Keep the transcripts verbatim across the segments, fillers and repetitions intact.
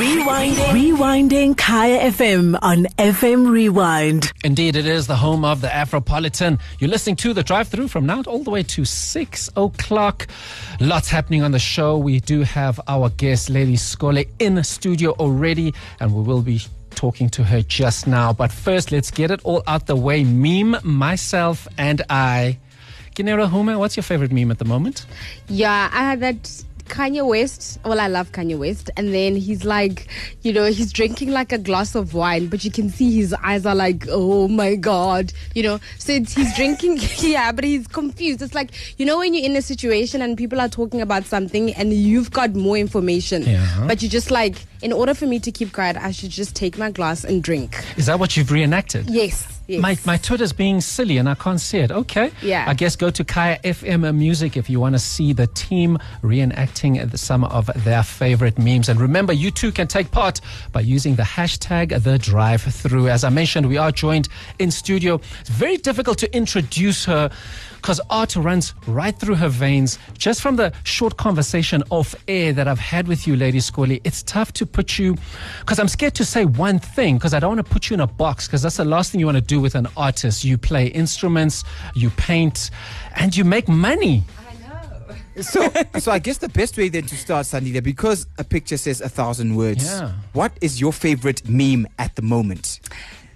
Rewinding. Rewinding Kaya F M on F M Rewind. Indeed, it is the home of the Afropolitan. You're listening to The Drive-Thru from now all the way to six o'clock. Lots happening on the show. We do have our guest, Lady Skollie, in the studio already, and we will be talking to her just now. But first, let's get it all out the way. Meme, myself, and I. Ginevra Hume, what's your favorite meme at the moment? Yeah, I had that Kanye West. Well, I love Kanye West. And then he's like, you know, he's drinking like a glass of wine, but you can see his eyes are like, oh my God, you know. So it's, he's drinking, yeah, but he's confused. It's like, you know, when you're in a situation and people are talking about something and you've got more information, yeah, but you're just like, in order for me to keep quiet, I should just take my glass and drink. Is that what you've reenacted? Yes. Yes. My my Twitter's being silly and I can't see it. Okay. Yeah. I guess go to Kaya F M Music if you want to see the team reenacting some of their favorite memes. And remember, you too can take part by using the hashtag The Drive Through. As I mentioned, we are joined in studio. It's very difficult to introduce her because art runs right through her veins. Just from the short conversation off air that I've had with you, Lady Skollie, it's tough to put you, because I'm scared to say one thing because I don't want to put you in a box, because that's the last thing you want to do with an artist. You play instruments, you paint, and you make money. I know. So, so I guess the best way then to start, Sandile, because a picture says a thousand words. Yeah. What is your favorite meme at the moment?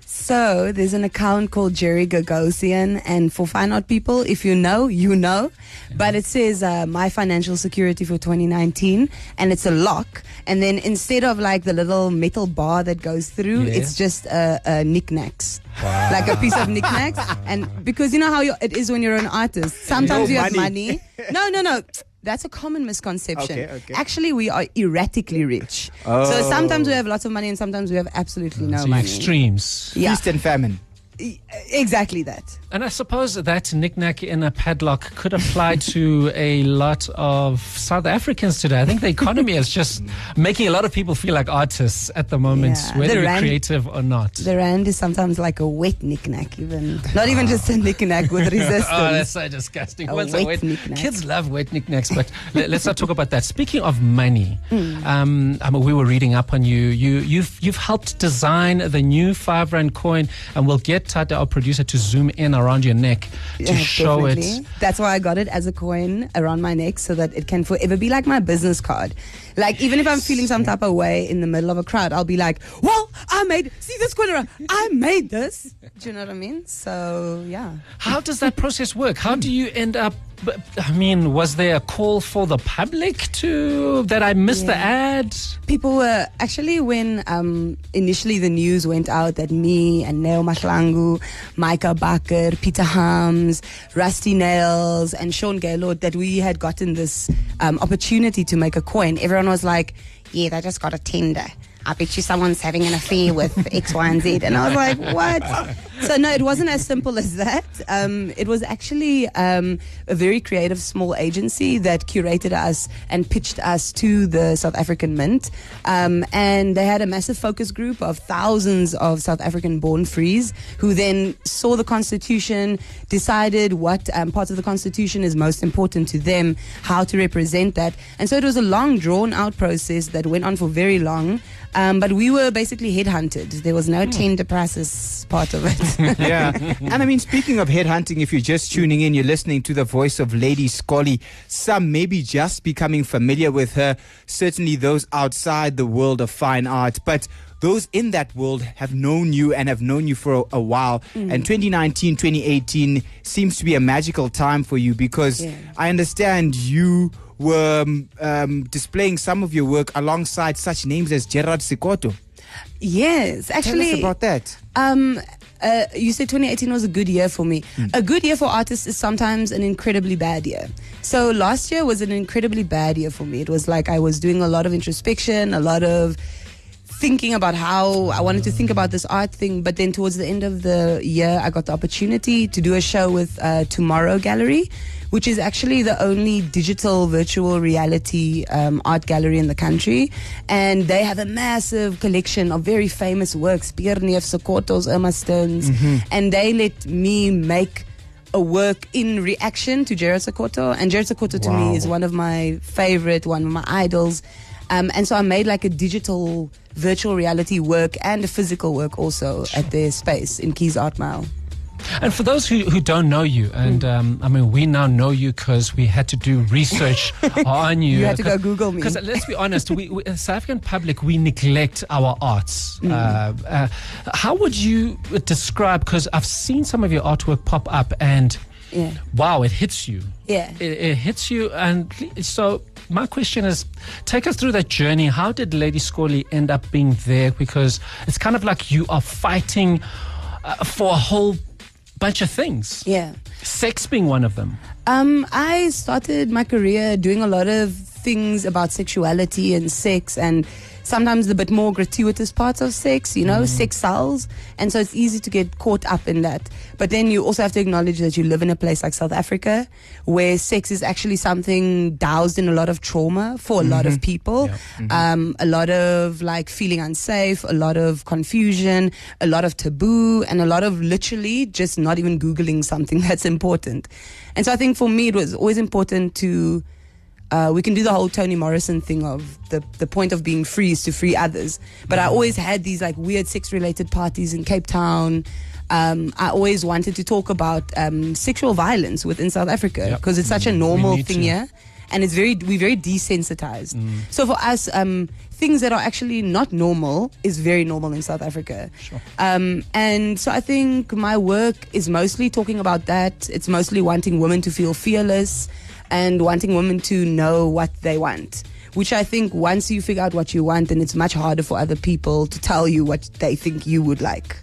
So there's an account called Jerry Gagosian, and for fine art people, if you know, you know. Yeah. But it says uh, my financial security for twenty nineteen, and it's a lock. And then instead of like the little metal bar that goes through, yeah, it's just uh, uh, knickknacks. Wow. Like a piece of knickknacks. And because you know how you're, it is when you're an artist. Sometimes no you have money. money. No, no, no. That's a common misconception. Okay, okay. Actually, we are erratically rich. Oh. So sometimes we have lots of money and sometimes we have absolutely no so money. Extremes. Yeah. Feast and famine. Exactly that. And I suppose that knick-knack in a padlock could apply to a lot of South Africans today. I think the economy is just making a lot of people feel like artists at the moment, yeah, whether the rand, you're creative or not. The rand is sometimes like a wet knick-knack, even not even just a knick-knack with resistance. Oh, that's so disgusting. A wet, a wet knick-knack. Kids love wet knick-knacks, but let, let's not talk about that. Speaking of money, mm. um, I mean, we were reading up on you. You you've you've helped design the new five rand coin, and we'll get Tata, our producer, to zoom in around your neck to yeah, show definitely. it. That's why I got it as a coin around my neck, so that it can forever be like my business card. Like, yes, even if I'm feeling some type of way in the middle of a crowd, I'll be like, well, I made, see this coin around, I made this. Do you know what I mean? So, yeah. How does that process work? How do you end up, I mean, was there a call for the public to, that I missed yeah. the ad? People were, actually when um, initially the news went out that me and Neo Mashlangu, Micah Baker, Peter Hams, Rusty Nails and Sean Gaylord, that we had gotten this um, opportunity to make a coin, everyone was like, yeah, they just got a tender. I bet you someone's having an affair with X, Y, and Z. And I was like, what? So, no, it wasn't as simple as that. Um, it was actually um, a very creative small agency that curated us and pitched us to the South African Mint. Um, and they had a massive focus group of thousands of South African-born frees who then saw the Constitution, decided what um, parts of the Constitution is most important to them, how to represent that. And so it was a long, drawn-out process that went on for very long. Um, but we were basically headhunted. There was no mm. tender process part of it. Yeah. And I mean, speaking of headhunting, if you're just tuning in, you're listening to the voice of Lady Skollie. Some may be just becoming familiar with her, certainly those outside the world of fine art. But those in that world have known you and have known you for a, a while. Mm. And twenty nineteen, twenty eighteen seems to be a magical time for you because yeah. I understand you were um, um, displaying some of your work alongside such names as Gerard Sekoto. Yes, actually. Tell us about that. Um, uh, you said twenty eighteen was a good year for me. Mm. A good year for artists is sometimes an incredibly bad year. So last year was an incredibly bad year for me. It was like I was doing a lot of introspection, a lot of thinking about how I wanted to think about this art thing. But then towards the end of the year, I got the opportunity to do a show with uh, Tomorrow Gallery, which is actually the only digital virtual reality um, art gallery in the country. And they have a massive collection of very famous works, Pierneef, Sokotos, Irma Sterns. Mm-hmm. And they let me make a work in reaction to Gerard Sekoto. And Gerard Sekoto, wow, to me is one of my favorite, one of my idols. Um, and so I made like a digital virtual reality work and a physical work also at their space in Keys Art Mile. And for those who, who don't know you, and um, I mean, we now know you because we had to do research on you. You had to go Google me. Because let's be honest, we, we, South African public, we neglect our arts. Mm. Uh, uh, how would you describe, because I've seen some of your artwork pop up and yeah. wow, it hits you. Yeah. It, it hits you. And so my question is, take us through that journey. How did Lady Skollie end up being there? Because it's kind of like you are fighting uh, for a whole bunch of things. Yeah. Sex being one of them. Um, I started my career doing a lot of things about sexuality and sex, and sometimes the bit more gratuitous parts of sex, you know, mm. sex sells. And so it's easy to get caught up in that. But then you also have to acknowledge that you live in a place like South Africa where sex is actually something doused in a lot of trauma for a mm-hmm. lot of people. Yeah. Mm-hmm. Um, a lot of like feeling unsafe, a lot of confusion, a lot of taboo, and a lot of literally just not even Googling something that's important. And so I think for me, it was always important to Uh, we can do the whole Toni Morrison thing of the, the point of being free is to free others. But I always had these like weird sex-related parties in Cape Town. Um, I always wanted to talk about um, sexual violence within South Africa because yep. it's such a normal thing to. here. And it's very we're very desensitized. Mm. So for us, um, things that are actually not normal is very normal in South Africa. Sure. Um, and so I think my work is mostly talking about that. It's mostly wanting women to feel fearless and wanting women to know what they want, which I think once you figure out what you want, then it's much harder for other people to tell you what they think you would like.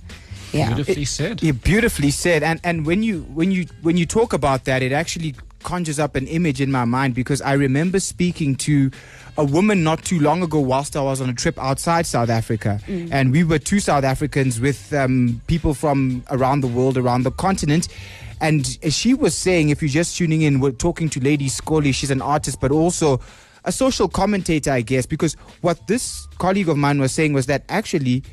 Yeah, beautifully it, said. Yeah, beautifully said. And and when you when you when you talk about that, it actually conjures up an image in my mind, because I remember speaking to a woman not too long ago whilst I was on a trip outside South Africa, mm. and we were two South Africans with um, people from around the world, around the continent. And she was saying, if you're just tuning in, we're talking to Lady Skollie. She's an artist, but also a social commentator, I guess, because what this colleague of mine was saying was that actually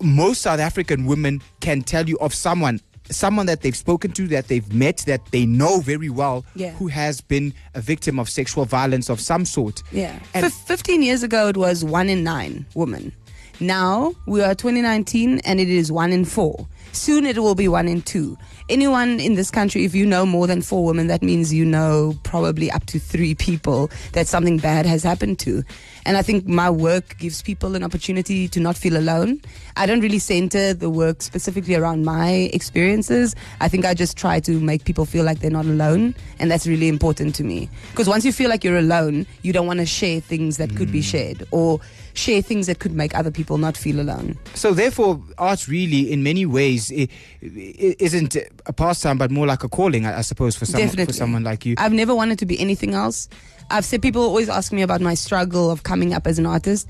most South African women can tell you of someone, someone that they've spoken to, that they've met, that they know very well, yeah. who has been a victim of sexual violence of some sort. Yeah. And F- fifteen years ago, it was one in nine women. Now we are twenty nineteen and it is one in four. Soon it will be one in two. Anyone in this country, if you know more than four women, that means you know probably up to three people that something bad has happened to. And I think my work gives people an opportunity to not feel alone. I don't really center the work specifically around my experiences. I think I just try to make people feel like they're not alone. And that's really important to me. Because once you feel like you're alone, you don't want to share things that mm. could be shared, or share things that could make other people not feel alone. So therefore, art really, in many ways, it, it isn't a pastime, but more like a calling, I, I suppose, for someone, for someone like you. I've never wanted to be anything else. I've said, people always ask me about my struggle of coming up as an artist.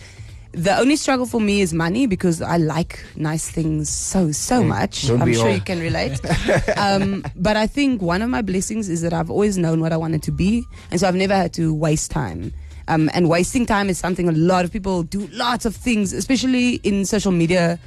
The only struggle for me is money, because I like nice things so, so much. Don't I'm sure all. you can relate. um, but I think one of my blessings is that I've always known what I wanted to be. And so I've never had to waste time. Um, and wasting time is something a lot of people do, lots of things, especially in social media,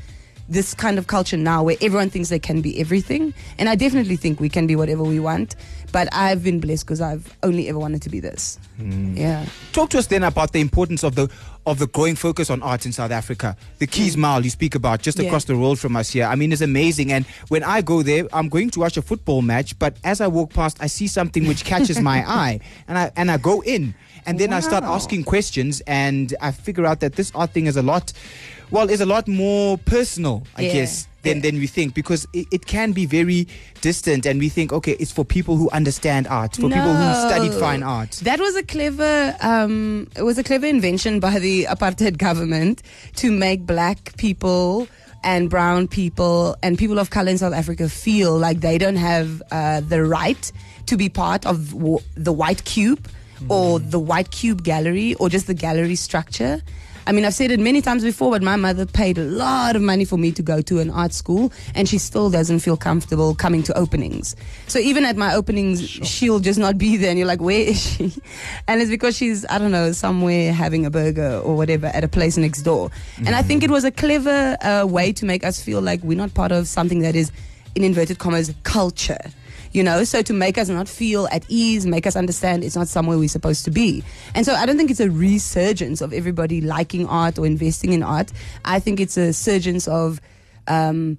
this kind of culture now where everyone thinks they can be everything. And I definitely think we can be whatever we want. But I've been blessed because I've only ever wanted to be this. Mm. Yeah. Talk to us then about the importance of the of the growing focus on art in South Africa. The Keys mm. Mile you speak about just yeah. across the road from us here. I mean, it's amazing. And when I go there, I'm going to watch a football match. But as I walk past, I see something which catches my eye. And I and I go in. And then wow. I start asking questions. And I figure out that this art thing is a lot, well, is a lot more personal, I yeah. guess. Than, than we think, because it, it can be very distant and we think, okay, it's for people who understand art, for no. people who studied fine art. That was a clever um, it was a clever invention by the apartheid government to make black people and brown people and people of color in South Africa feel like they don't have uh, the right to be part of w- the white cube mm. or the white cube gallery or just the gallery structure. I mean, I've said it many times before, but my mother paid a lot of money for me to go to an art school, and she still doesn't feel comfortable coming to openings. So even at my openings, sure. she'll just not be there, and you're like, where is she? And it's because she's, I don't know, somewhere having a burger or whatever at a place next door. Mm-hmm. And I think it was a clever uh, way to make us feel like we're not part of something that is, in inverted commas, culture. you know, so to make us not feel at ease, make us understand it's not somewhere we're supposed to be. And so I don't think it's a resurgence of everybody liking art or investing in art. I think it's a surgence of um,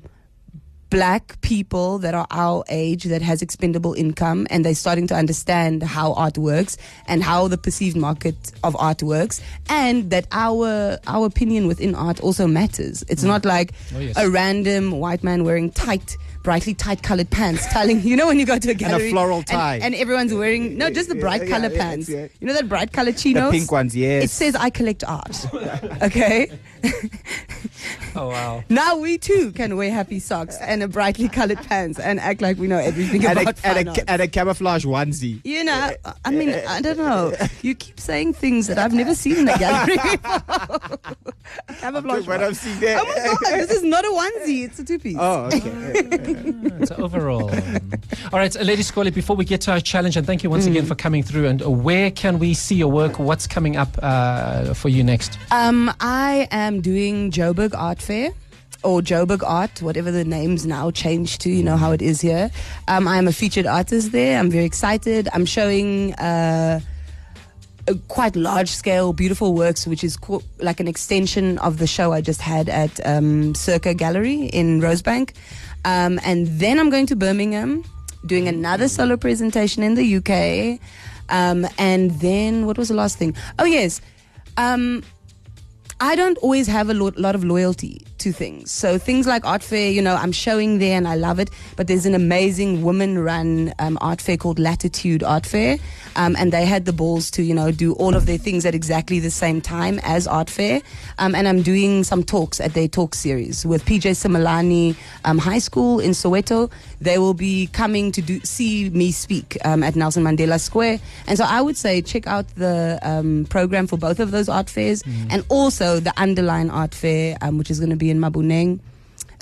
black people that are our age that has expendable income, and they're starting to understand how art works and how the perceived market of art works, and that our our opinion within art also matters. It's mm. not like oh, yes. a random white man wearing tight brightly tight coloured pants telling, you know, when you go to a gallery. And a floral tie. And, and everyone's wearing, no, just the bright yeah, colour yeah, pants. Yeah, yeah. You know that bright colour chinos? The pink ones, yes. It says, I collect art. Okay? Oh, wow. Now we too can wear happy socks and a brightly coloured pants and act like we know everything and about a, fine and, a, and a camouflage onesie. You know, I mean, I don't know. You keep saying things that I've never seen in a gallery before. Camouflage what I've seen there. Oh, my God. This is not a onesie. It's a two-piece. Oh, okay. It's so overall. All right, Lady Skollie, before we get to our challenge, and thank you once mm. again for coming through, and where can we see your work? What's coming up uh, for you next? Um, I am doing Joburg Art Fair, or Joburg Art, whatever the name's now changed to, you know how it is here. Um, I'm a featured artist there. I'm very excited. I'm showing... Uh, quite large-scale, beautiful works, which is co- like an extension of the show I just had at um, Circa Gallery in Rosebank. Um, and then I'm going to Birmingham, doing another solo presentation in the U K. Um, and then, what was the last thing? Oh, yes. Um, I don't always have a lo- lot of loyalty to things. So things like Art Fair, you know, I'm showing there and I love it. But there's an amazing woman-run um, art fair called Latitude Art Fair. Um, and they had the balls to, you know, do all of their things at exactly the same time as Art Fair. Um, and I'm doing some talks at their talk series with P J Similani um, High School in Soweto. They will be coming to do, see me speak um, at Nelson Mandela Square. And so I would say check out the um, program for both of those art fairs. Mm. And also the Underline Art Fair, um, which is going to be in Maboneng.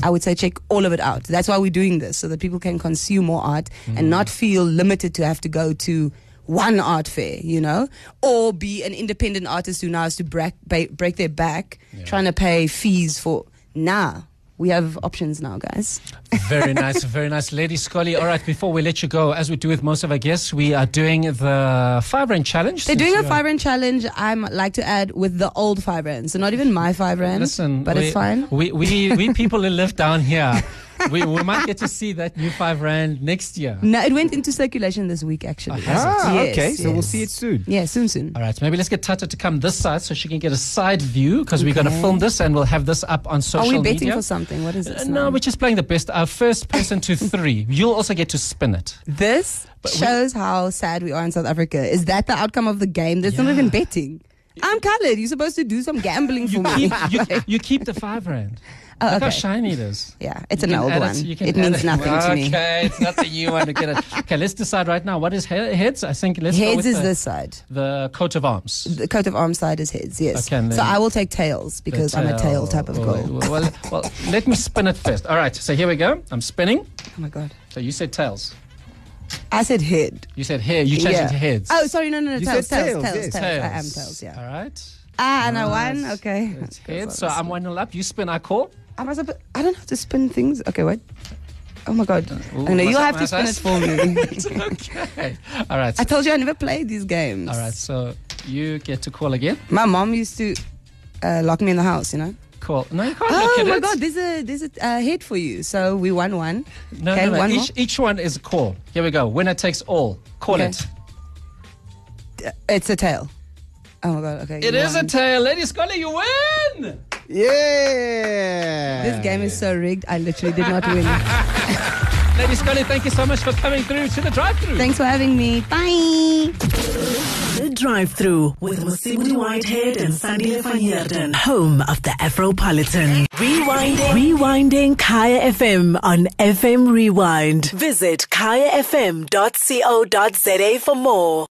I would say check all of it out. That's why we're doing this, so that people can consume more art mm. and not feel limited to have to go to one art fair, you know, or be an independent artist who now has to break, break their back yeah. trying to pay fees for, nah. We have options now, guys. Very nice, very nice. Lady Skollie, all right, before we let you go, as we do with most of our guests, we are doing the five rand challenge. They're doing a five rand challenge, I like to add, with the old five rand. So not even my five rand, Listen, but we, it's fine. We, we, we people who live down here, we, we might get to see that new five rand next year. No, it went into circulation this week, actually. Ah, yes, okay, yes. So we'll see it soon. Yeah, soon, soon. All right, so maybe let's get Tata to come this side so she can get a side view, because okay. we're going to film this and we'll have this up on social media. Are we betting media? For something? What is this? Uh, no, we're just playing the best. Our first person to three. You'll also get to spin it. This but shows we, how sad we are in South Africa. Is that the outcome of the game? That's yeah. not even betting. I'm coloured. You're supposed to do some gambling for you me. Keep, you, you keep the five rand. Oh, okay. Look how shiny it is. Yeah, it's an old one. It, it means it. nothing okay, to me. Okay, it's not the new one to get it. Okay, let's decide right now. What is he- heads? I think let's heads go with is the, this side. The coat of arms. The coat of arms side is heads, yes. Okay, so I will take tails because tail. I'm a tail type of girl. Well, well, well, let me spin it first. All right, so here we go. I'm spinning. Oh, my God. So you said tails. I said head. You said hair. You changed yeah. it to heads. Oh, sorry, no, no, no. Tails, tails, tails, tails, yes. tails. tails. I am tails, yeah. All right. Ah, and nice. I won. Okay. It's heads, so I'm one nil up. You spin, I call. I, must have, I don't have to spin things. Okay, wait. Oh my God. Ooh, I know you'll have to spin it for me. It's okay. All right. So I told you I never played these games. All right, so you get to call again. My mom used to uh, lock me in the house, you know. Cool. No, you can't oh look at it. Oh my God, there's a there's a uh, head for you. So we won one. No, okay, no, no. One each, each one is a call. Here we go. Winner takes all. Call okay. it. It's a tail. Oh my God, okay. It is won. a tail. Lady Skollie, you win! Yeah! This game is so rigged, I literally did not win. Lady Skollie, thank you so much for coming through to the drive-thru. Thanks for having me. Bye! The drive-thru with Musimudi Whitehead and Sandy Levin-Vanierden, home of the Afropolitan. Rewinding. Rewinding Kaya F M on F M Rewind. Visit kaya f m dot co dot z a for more.